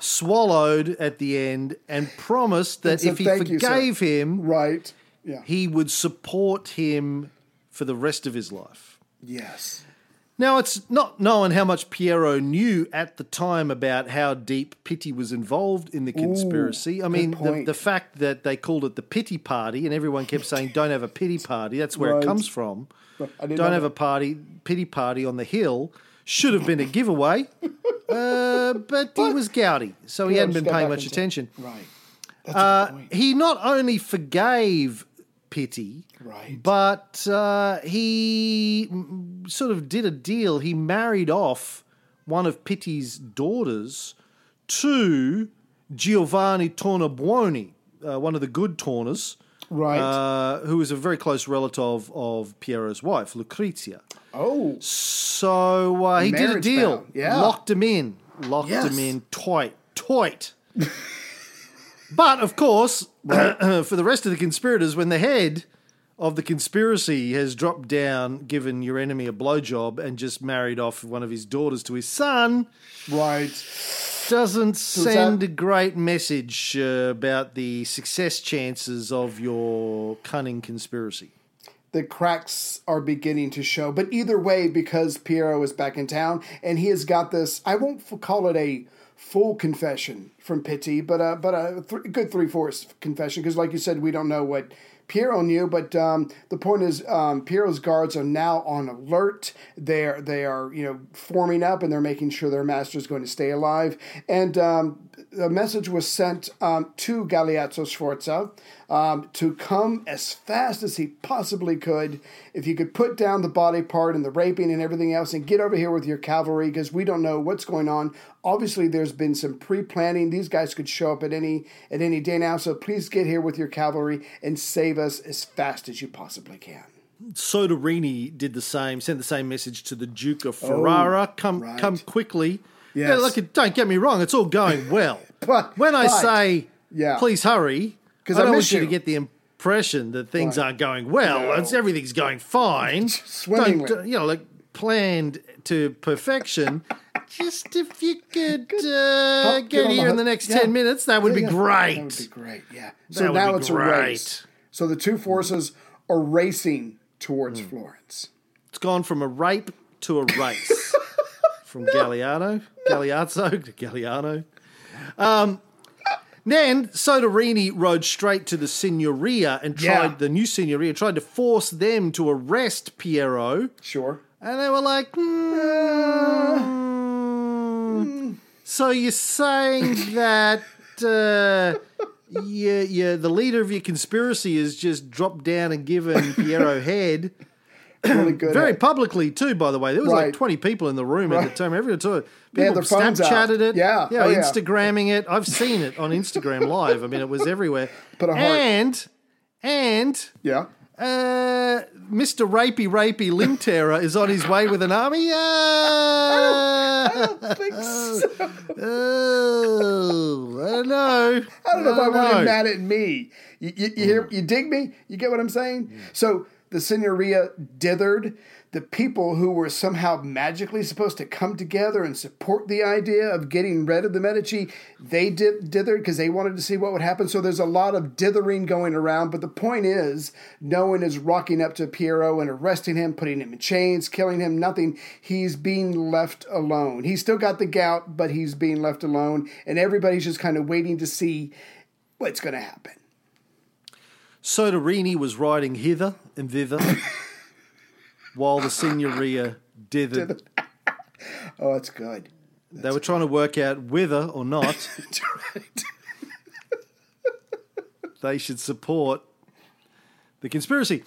swallowed at the end, and promised that if he forgave him, right, yeah. he would support him for the rest of his life. Yes. Now, it's not known how much Piero knew at the time about how deep Pitti was involved in the conspiracy. Ooh, I mean, the, the fact that they called it the Pitti Party and everyone kept saying, don't have a Pitti Party, that's where right. it comes from. Don't have it. a party, Pitti Party on the hill should have been a giveaway, uh, but he was gouty, so Piero he hadn't been paying much attention. It. Right. That's uh, a point. He not only forgave Pitti, right. but uh, he sort of did a deal. He married off one of Pitti's daughters to Giovanni Tornabuoni, uh, one of the good Torners, right. uh, who was a very close relative of Piero's wife, Lucrezia. Oh. So uh, he Marriage did a deal. Yeah. Locked him in. Locked yes. him in tight. Tight. But, of course, right. for the rest of the conspirators, when the head of the conspiracy has dropped down, given your enemy a blowjob, and just married off one of his daughters to his son, right, doesn't send that- a great message uh, about the success chances of your cunning conspiracy. The cracks are beginning to show. But either way, because Piero is back in town, and he has got this, I won't call it a... full confession from Pitti, but uh, but a th- good three-fourths confession, because like you said, we don't know what Piero knew, but um, the point is um, Piero's guards are now on alert. They're, they are, you know, forming up, and they're making sure their master is going to stay alive. And um, a message was sent um, to Galeazzo Sforza um, to come as fast as he possibly could. If you could put down the body part and the raping and everything else and get over here with your cavalry, because we don't know what's going on. Obviously, there's been some pre-planning. These guys could show up at any at any day now, so please get here with your cavalry and save us as fast as you possibly can. Soderini did the same, sent the same message to the Duke of Ferrara. Oh, come right. come quickly. Yes. Yeah, look, don't get me wrong, it's all going well. but, when I but, say, yeah. please hurry, I don't I want you to get the impression that things right. aren't going well. No. It's, everything's going fine. Swimmingly. Don't, you know, like planned to perfection. Just if you could uh, get, get here the, in the next yeah. ten minutes, that would yeah, be yeah. great. That would be great, yeah. That so now it's great. a race. So the two forces are racing towards mm. Florence. It's gone from a rape to a race. From no. Galeano, no. Galeazzo to Galeano. Um, then Soderini rode straight to the Signoria and tried yeah. the new Signoria, tried to force them to arrest Piero. Sure. And they were like... Mm, uh, so you're saying that uh, you, you, the leader of your conspiracy has just dropped down and given Piero head, really good Very at. publicly too, by the way. There was right. like twenty people in the room right. at the time. Every time people yeah, Snapchatted it. Yeah. You know, oh, yeah. Instagramming it. I've seen it on Instagram Live. I mean, it was everywhere. Put a heart. And, and... Yeah. Uh, Mister Rapey Rapey Limb Terror is on his way with an army. Uh, I, don't, I don't think so. Oh, I don't know. I don't know I don't if I know. want him mad at me. You, you, you hear? You dig me? You get what I'm saying? Yeah. So the signoria dithered. The people who were somehow magically supposed to come together and support the idea of getting rid of the Medici, they did, dithered because they wanted to see what would happen. So there's a lot of dithering going around. But the point is, no one is rocking up to Piero and arresting him, putting him in chains, killing him, nothing. He's being left alone. He's still got the gout, but he's being left alone. And everybody's just kind of waiting to see what's going to happen. Soderini was riding hither and thither. While the signoria dithered. Oh, that's good. That's they were good. Trying to work out whether or not they should support the conspiracy.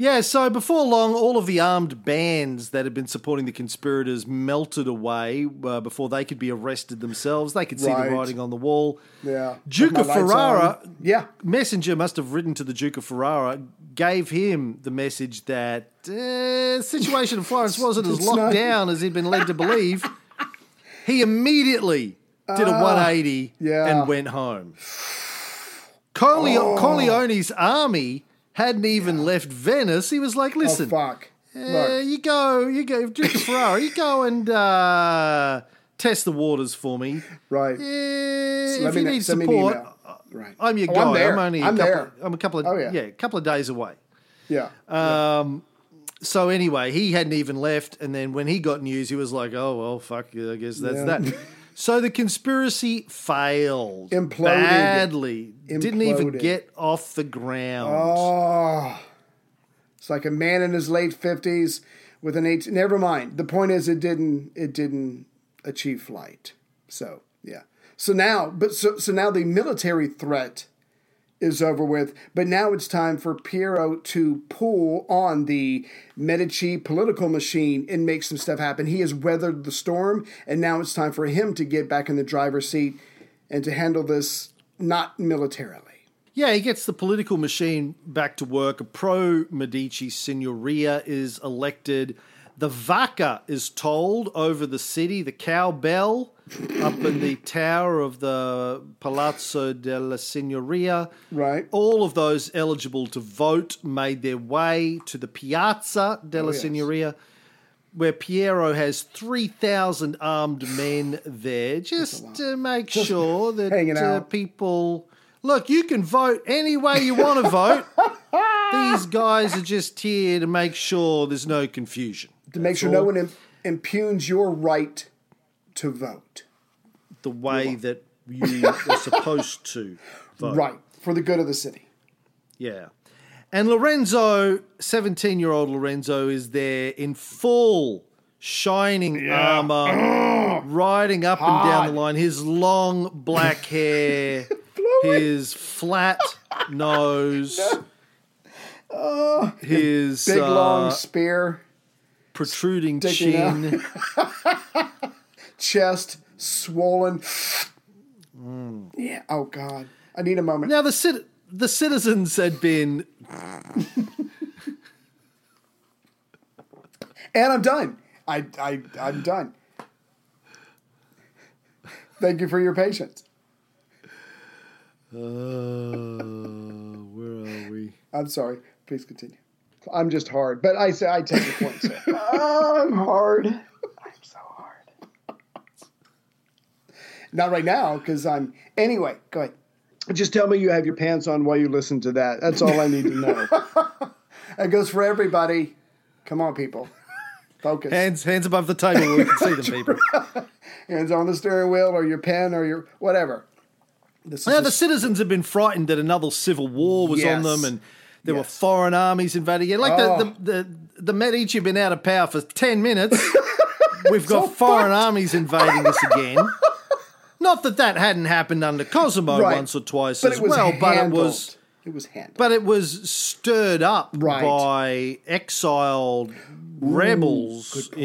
Yeah, so before long, all of the armed bands that had been supporting the conspirators melted away uh, before they could be arrested themselves. They could see right. the writing on the wall. Yeah, Duke of Ferrara, yeah. messenger must have written to the Duke of Ferrara, gave him the message that uh, the situation in Florence wasn't as locked not... down as he'd been led to believe. He immediately did uh, a one eighty yeah. and went home. Corle- oh. Corleone's army... hadn't even yeah. left Venice. He was like, listen, oh, fuck. Uh, you go, you go, Duke of Ferrara, you go and uh, test the waters for me. Right. Uh, so if you need support, right. I'm your oh, guy. I'm, there. I'm only I'm a, couple, there. I'm a couple of oh, yeah. yeah, a couple of days away. Yeah. Um. Yeah. So anyway, he hadn't even left, and then when he got news, he was like, oh well, fuck. I guess that's yeah. that. So the conspiracy failed. Imploded. Badly. Imploded. Didn't even get off the ground. Oh. It's like a man in his late fifties with an eighteen... Never mind. The point is it didn't it didn't achieve flight. So, yeah. So now, but so, so now the military threat is over with, but now it's time for Piero to pull on the Medici political machine and make some stuff happen. He has weathered the storm, and now it's time for him to get back in the driver's seat and to handle this not militarily. Yeah, he gets the political machine back to work. A pro-Medici signoria is elected. The vacca is tolled over the city, the cowbell up in the tower of the Palazzo della Signoria. Right. All of those eligible to vote made their way to the Piazza della oh, yes. Signoria, where Piero has three thousand armed men there just to make just sure that uh, people... Look, you can vote any way you want to vote. These guys are just here to make sure there's no confusion. To make That's sure all. no one imp- impugns your right to vote. The way that you are supposed to vote. Right, for the good of the city. Yeah. And Lorenzo, seventeen-year-old Lorenzo, is there in full shining yeah. armor, riding up Hot. and down the line, his long black hair, his flat nose, no. oh, his big uh, long spear. Protruding chin. Chest swollen. Mm. Yeah. Oh, God. I need a moment. Now, the cit- the citizens had been... and I'm done. I, I, I'm done. Thank you for your patience. Uh, where are we? I'm sorry. Please continue. I'm just hard, but I say I take the point. So. I'm hard. I'm so hard. Not right now, because I'm. Anyway, go ahead. Just tell me you have your pants on while you listen to that. That's all I need to know. That goes for everybody. Come on, people. Focus. Hands, hands above the table. We can see them, people. Hands on the steering wheel, or your pen, or your whatever. This now the citizens have been frightened that another civil war was yes. on them, and. There yes. were foreign armies invading. Like oh. the, the, the, the Medici have been out of power for ten minutes. We've got so foreign fucked. armies invading us again. Not that that hadn't happened under Cosimo right. once or twice but as well, handled. but it was, it It was handled. But it was stirred up right. by exiled Ooh, rebels, uh,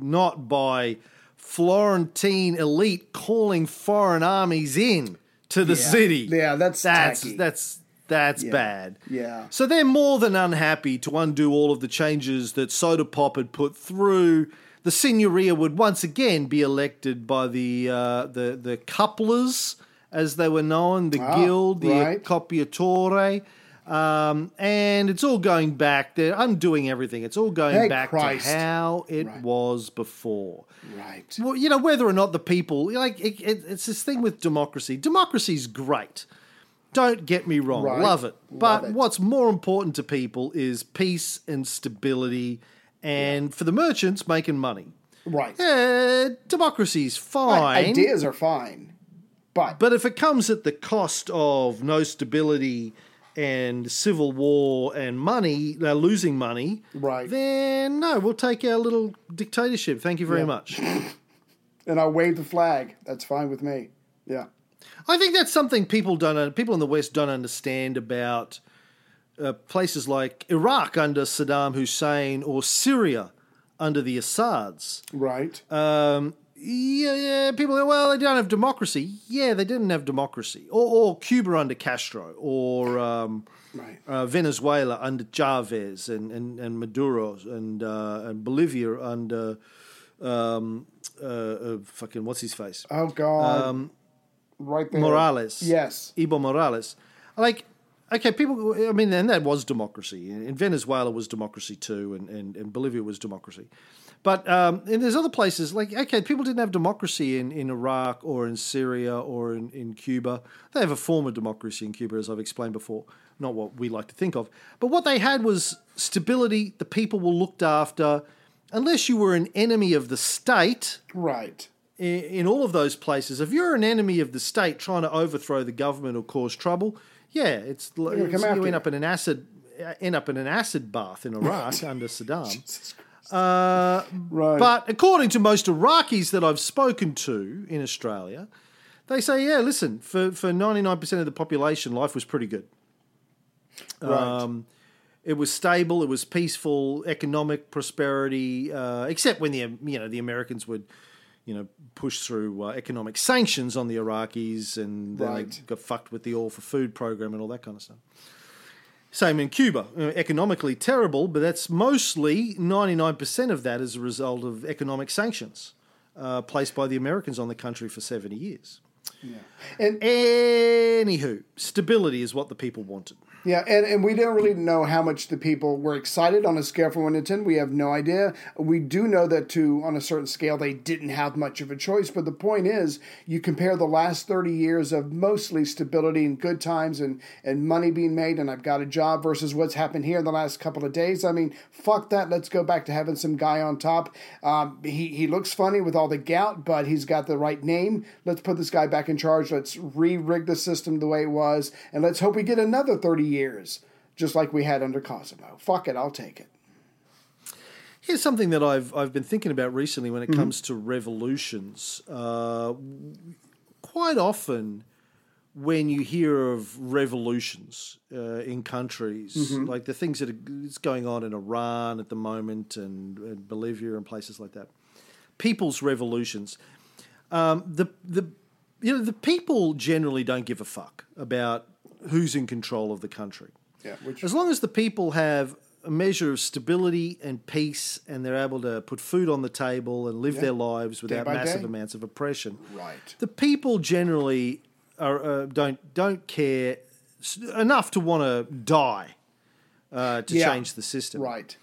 not by Florentine elite calling foreign armies in to the yeah. city. Yeah, that's that's tacky. that's that's yeah. bad. Yeah. So they're more than unhappy to undo all of the changes that Soda Pop had put through. The Signoria would once again be elected by the uh, the the couplers, as they were known, the oh, guild, the right. copiatore, um, and it's all going back. They're undoing everything. It's all going hey back Christ. to how it right. was before. Right. Well, you know, whether or not the people, like, it, it, it's this thing with democracy. Democracy's great. Don't get me wrong. Right. Love it. But Love it. what's more important to people is peace and stability, and yeah. for the merchants, making money. Right. Uh, democracy's fine. Right. Ideas are fine. But, but if it comes at the cost of no stability and civil war and money, uh, losing money, right. then no, we'll take our little dictatorship. Thank you very yeah. much. And I'll wave the flag. That's fine with me. Yeah. I think that's something people don't, people in the West don't understand about uh, places like Iraq under Saddam Hussein or Syria under the Assads. Right. Um Yeah, yeah, people go, well, they don't have democracy. Yeah, they didn't have democracy. Or, or Cuba under Castro, or um, right. uh, Venezuela under Chavez and, and, and Maduro, and uh, and Bolivia under um, uh, uh, fucking what's his face? Oh God, um, right there, Morales. Yes, Evo Morales. Like, okay, people. I mean, and that was democracy. And Venezuela was democracy too, and, and, and Bolivia was democracy. But um, and there's other places, like, okay, people didn't have democracy in, in Iraq or in Syria or in, in Cuba. They have a form of democracy in Cuba, as I've explained before, not what we like to think of. But what they had was stability, the people were looked after, unless you were an enemy of the state. Right. In, in all of those places, if you're an enemy of the state trying to overthrow the government or cause trouble, yeah, it's, it's you end up in an acid end up in an acid bath in Iraq under Saddam. Jesus. Uh, right. But according to most Iraqis that I've spoken to in Australia, they say, yeah, listen, for, for ninety-nine percent of the population, life was pretty good. Right. Um, it was stable. It was peaceful, economic prosperity, uh, except when the, you know, the Americans would, you know, push through uh, economic sanctions on the Iraqis, and then right. they got fucked with the oil for food program and all that kind of stuff. Same in Cuba, economically terrible, but that's mostly ninety-nine percent of that as a result of economic sanctions uh, placed by the Americans on the country for seventy years. Yeah. And anywho, stability is what the people wanted. Yeah, and, and we don't really know how much the people were excited on a scale from one to ten. We have no idea. We do know that, to on a certain scale, they didn't have much of a choice. But the point is, you compare the last thirty years of mostly stability and good times and, and money being made and I've got a job versus what's happened here in the last couple of days. I mean, fuck that. Let's go back to having some guy on top. Um, he, he looks funny with all the gout, but he's got the right name. Let's put this guy back in charge. Let's re-rig the system the way it was. And let's hope we get another thirty years, just like we had under Cosimo. Fuck it, I'll take it. Here's something that I've I've been thinking about recently when it mm-hmm. comes to revolutions. Uh, quite often when you hear of revolutions uh, in countries, mm-hmm. like the things that are going on in Iran at the moment and, and Bolivia and places like that, people's revolutions, um, the the you know the people generally don't give a fuck about who's in control of the country. Yeah, which... as long as the people have a measure of stability and peace and they're able to put food on the table and live yeah. their lives without massive day. amounts of oppression. Right. The people generally are, uh, don't don't care enough to want to die uh, to yeah. change the system. Right.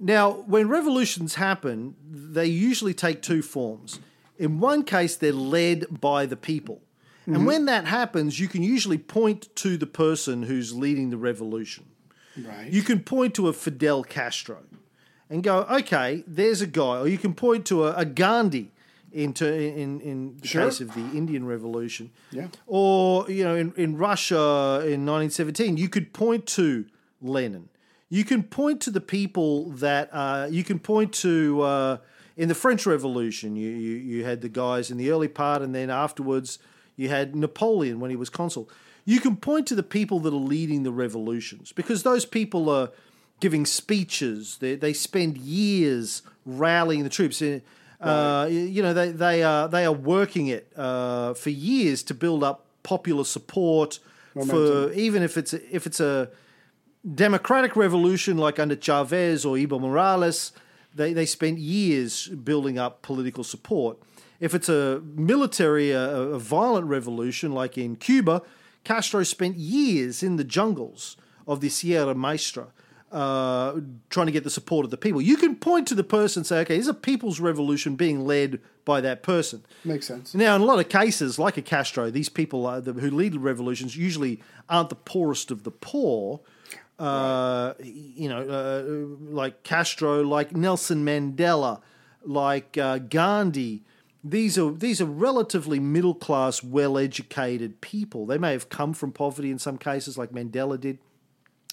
Now, when revolutions happen, they usually take two forms. In one case, they're led by the people. And mm-hmm. when that happens, you can usually point to the person who's leading the revolution. Right. You can point to a Fidel Castro and go, okay, there's a guy. Or you can point to a, a Gandhi in, ter- in, in the sure. case of the Indian Revolution. Yeah. Or, you know, in, in Russia in nineteen seventeen, you could point to Lenin. You can point to the people that uh, – you can point to uh, – in the French Revolution, you, you you had the guys in the early part and then afterwards – you had Napoleon when he was consul. you can point to the people that are leading the revolutions, because those people are giving speeches. They they spend years rallying the troops. Uh, right. You know, they they are they are working it uh, for years to build up popular support. Momentum. For even if it's if it's a democratic revolution like under Chavez or Evo Morales, they they spent years building up political support. If it's a military, a, a violent revolution like in Cuba, Castro spent years in the jungles of the Sierra Maestra uh, trying to get the support of the people. You can point to the person and say, okay, here's a people's revolution being led by that person. Makes sense. Now, in a lot of cases, like a Castro, these people are the, who lead the revolutions usually aren't the poorest of the poor. Uh, right. You know, uh, like Castro, like Nelson Mandela, like uh, Gandhi. These are these are relatively middle-class, well-educated people. They may have come from poverty in some cases, like Mandela did.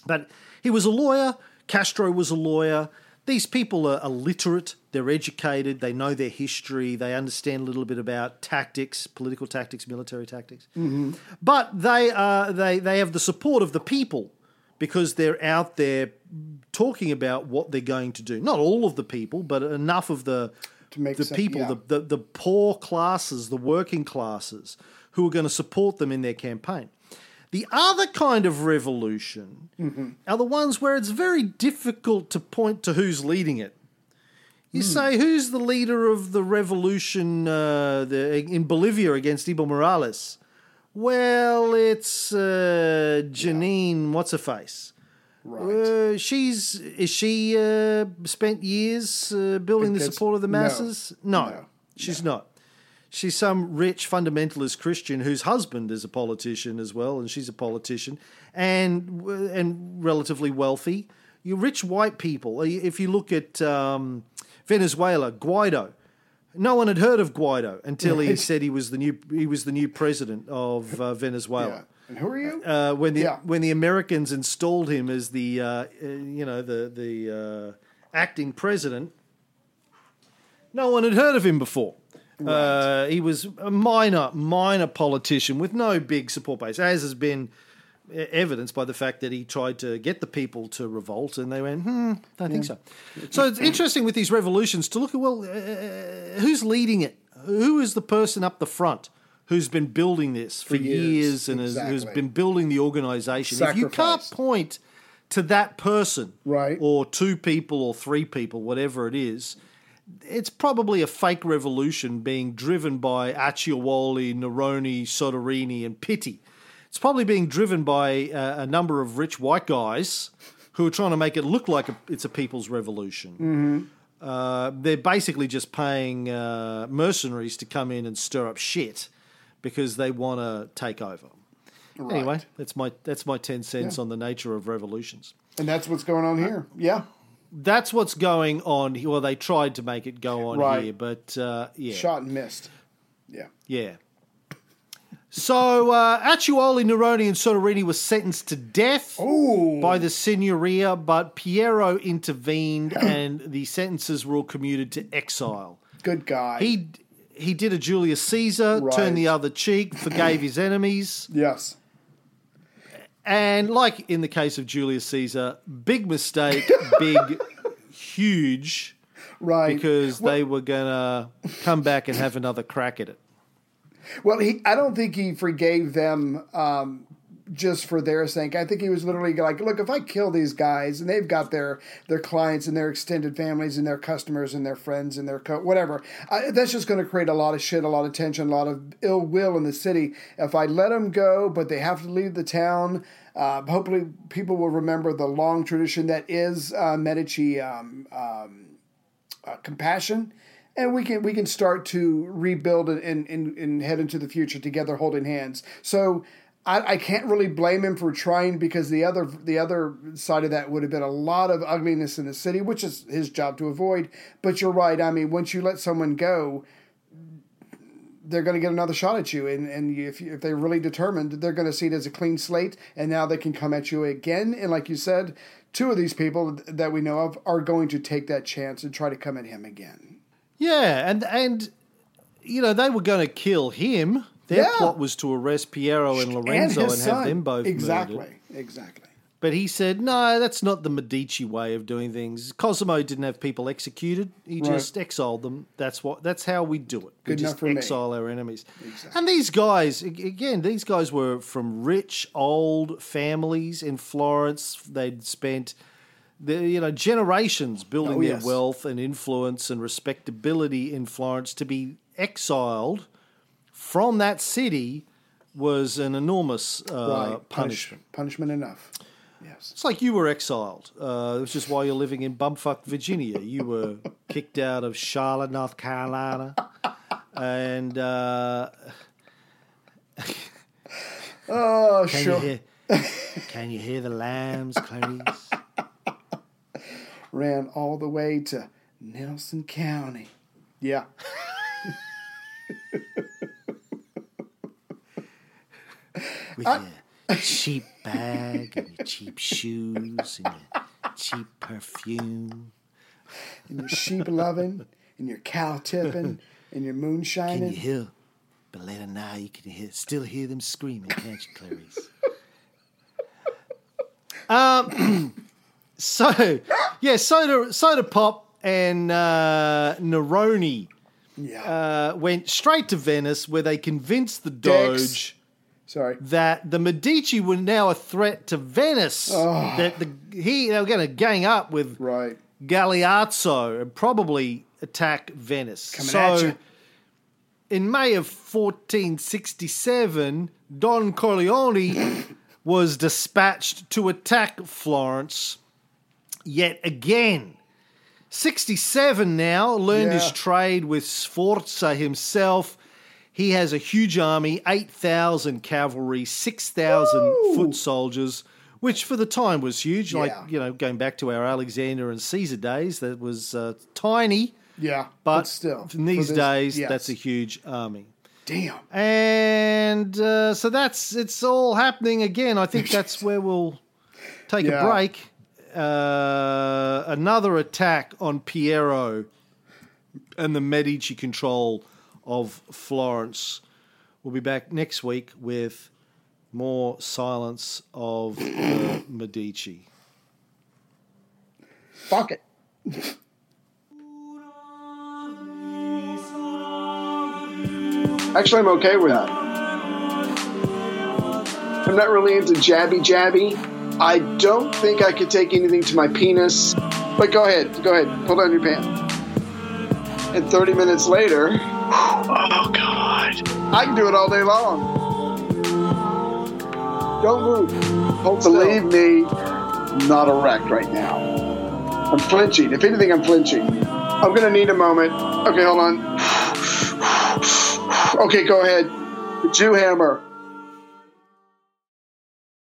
But he was a lawyer. Castro was a lawyer. These people are, are literate. They're educated. They know their history. They understand a little bit about tactics, political tactics, military tactics. Mm-hmm. But they are, they they have the support of the people because they're out there talking about what they're going to do. Not all of the people, but enough of the... To make the sense, people, yeah. the, the, the poor classes, the working classes, who are going to support them in their campaign. The other kind of revolution mm-hmm. are the ones where it's very difficult to point to who's leading it. You mm. say, who's the leader of the revolution uh, the, in Bolivia against Evo Morales? Well, it's uh, Janine, yeah. what's-her-face. Right. Uh, she's is she uh, spent years uh, building the support of the masses? No, no, no she's no. not. She's some rich fundamentalist Christian whose husband is a politician as well, and she's a politician and and relatively wealthy. You rich white people. If you look at um, Venezuela, Guaido. No one had heard of Guaido until right. he said he was the new he was the new president of uh, Venezuela. Yeah. And who are you? Uh, when the yeah. when the Americans installed him as the uh, you know the the uh, acting president, no one had heard of him before. Right. Uh, he was a minor minor politician with no big support base, as has been evidenced by the fact that he tried to get the people to revolt, and they went, hmm, I don't yeah. think so. So it's interesting with these revolutions to look at well, uh, who's leading it? Who is the person up the front? Who's been building this for, for years, years and exactly. has, who's been building the organization. Sacrifice. If you can't point to that person right. or two people or three people, whatever it is, it's probably a fake revolution being driven by Acciaiuoli, Neroni, Soderini and Pitti. It's probably being driven by uh, a number of rich white guys who are trying to make it look like a, it's a people's revolution. Mm-hmm. Uh, they're basically just paying uh, mercenaries to come in and stir up shit. Because they want to take over. Right. Anyway, that's my that's my ten cents yeah. on the nature of revolutions. And that's what's going on here. Yeah, that's what's going on. Here. Well, they tried to make it go on right. here, but uh, yeah, shot and missed. Yeah, yeah. So uh, Acciaiuoli, Neroni, and Soderini were sentenced to death Ooh. by the Signoria, but Piero intervened, and the sentences were all commuted to exile. Good guy. He. He did a Julius Caesar, right. turned the other cheek, forgave his enemies. Yes. And like in the case of Julius Caesar, big mistake, big, huge, right? Because well, they were going to come back and have another crack at it. Well, he, I don't think he forgave them um, just for their sake. I think he was literally like, look, if I kill these guys and they've got their, their clients and their extended families and their customers and their friends and their co- whatever, I, that's just going to create a lot of shit, a lot of tension, a lot of ill will in the city. If I let them go, but they have to leave the town, uh, hopefully people will remember the long tradition that is uh, Medici um, um, uh, compassion. And we can we can start to rebuild and, and, and head into the future together holding hands. So... I, I can't really blame him for trying, because the other the other side of that would have been a lot of ugliness in the city, which is his job to avoid. But you're right. I mean, once you let someone go, they're going to get another shot at you. And, and if, you, if they're really determined, they're going to see it as a clean slate. And now they can come at you again. And like you said, two of these people that we know of are going to take that chance and try to come at him again. Yeah. And, and you know, they were going to kill him. Their yeah. plot was to arrest Piero and Lorenzo and, and have them both exactly. murdered. Exactly, exactly. But he said, no, that's not the Medici way of doing things. Cosimo didn't have people executed. He right. just exiled them. That's what. That's how we do it. We Good just exile me. our enemies. Exactly. And these guys, again, these guys were from rich, old families in Florence. They'd spent the, you know, generations building oh, yes. their wealth and influence and respectability in Florence. To be exiled from that city was an enormous uh, right. punishment. Punishment enough. Yes. It's like you were exiled, uh, which is why you're living in bumfuck Virginia. You were kicked out of Charlotte, North Carolina, and uh, oh, can sure. You hear, can you hear the lambs, Clarice? Ran all the way to Nelson County. Yeah. With I- you. Cheap bag and your cheap shoes and your cheap perfume. And your sheep loving and your cow tipping and your moon shining. Can you hear? But later now you can hear, still hear them screaming, can't you, Clarice? um, so, yeah, Soda, Soda Pop and uh, Neroni yeah. uh, went straight to Venice where they convinced the Doge... Dex. Sorry. That the Medici were now a threat to Venice. Oh. That the, he they were going to gang up with right. Galeazzo and probably attack Venice. Coming so, at you. In May of fourteen sixty-seven, Don Corleone was dispatched to attack Florence yet again. sixty-seven now, learned yeah. his trade with Sforza himself. He has a huge army, eight thousand cavalry, six thousand foot soldiers, which for the time was huge. Yeah. Like, you know, going back to our Alexander and Caesar days, that was uh, tiny. Yeah, but, but still. In these this, days, yes. that's a huge army. Damn. And uh, so that's, it's all happening again. I think that's where we'll take yeah. a break. Uh, another attack on Piero and the Medici control of Florence. We'll be back next week with more Silence of the Medici. Fuck it. Actually, I'm okay with that. I'm not really into jabby jabby. I don't think I could take anything to my penis. But go ahead, go ahead, pull down your pants. And thirty minutes later... Oh, God. I can do it all day long. Don't move. Hold Believe still. me, not erect right now. I'm flinching. If anything, I'm flinching. I'm going to need a moment. Okay, hold on. Okay, go ahead. The Jew hammer.